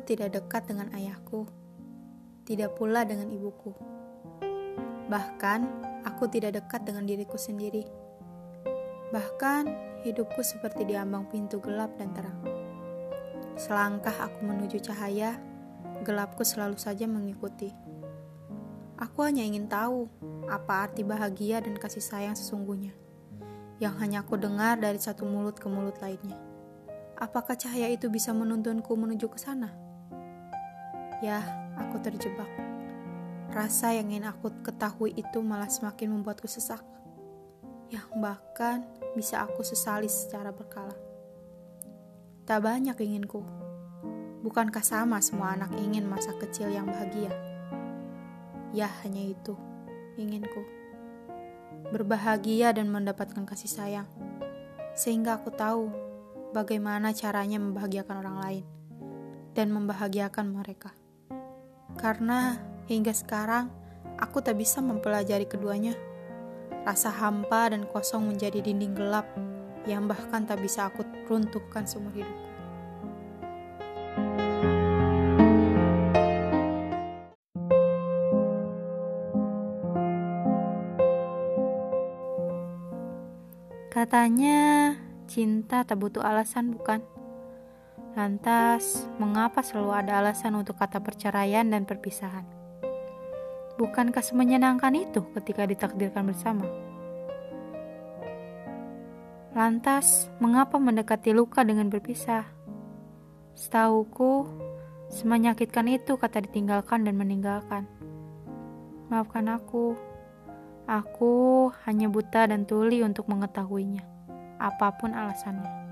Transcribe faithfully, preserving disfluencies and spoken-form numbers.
aku tidak dekat dengan ayahku, tidak pula dengan ibuku. Bahkan, aku tidak dekat dengan diriku sendiri. Bahkan, hidupku seperti diambang pintu gelap dan terang. Selangkah aku menuju cahaya, gelapku selalu saja mengikuti. Aku hanya ingin tahu apa arti bahagia dan kasih sayang sesungguhnya, yang hanya aku dengar dari satu mulut ke mulut lainnya. Apakah cahaya itu bisa menuntunku menuju ke sana? Yah, aku terjebak. Rasa yang ingin aku ketahui itu malah semakin membuatku sesak, yang bahkan bisa aku sesali secara berkala. Tak banyak inginku. Bukankah sama semua anak ingin masa kecil yang bahagia? Yah, hanya itu inginku. Berbahagia dan mendapatkan kasih sayang, sehingga aku tahu bagaimana caranya membahagiakan orang lain dan membahagiakan mereka. Karena hingga sekarang, aku tak bisa mempelajari keduanya. Rasa hampa dan kosong menjadi dinding gelap yang bahkan tak bisa aku runtuhkan seumur hidupku. Katanya, cinta tak butuh alasan, bukan? Lantas, mengapa selalu ada alasan untuk kata perceraian dan perpisahan? Bukankah semenyenangkan itu ketika ditakdirkan bersama? Lantas, mengapa mendekati luka dengan berpisah? Setahuku, semenyakitkan itu kata ditinggalkan dan meninggalkan. Maafkan aku. Aku hanya buta dan tuli untuk mengetahuinya, apapun alasannya.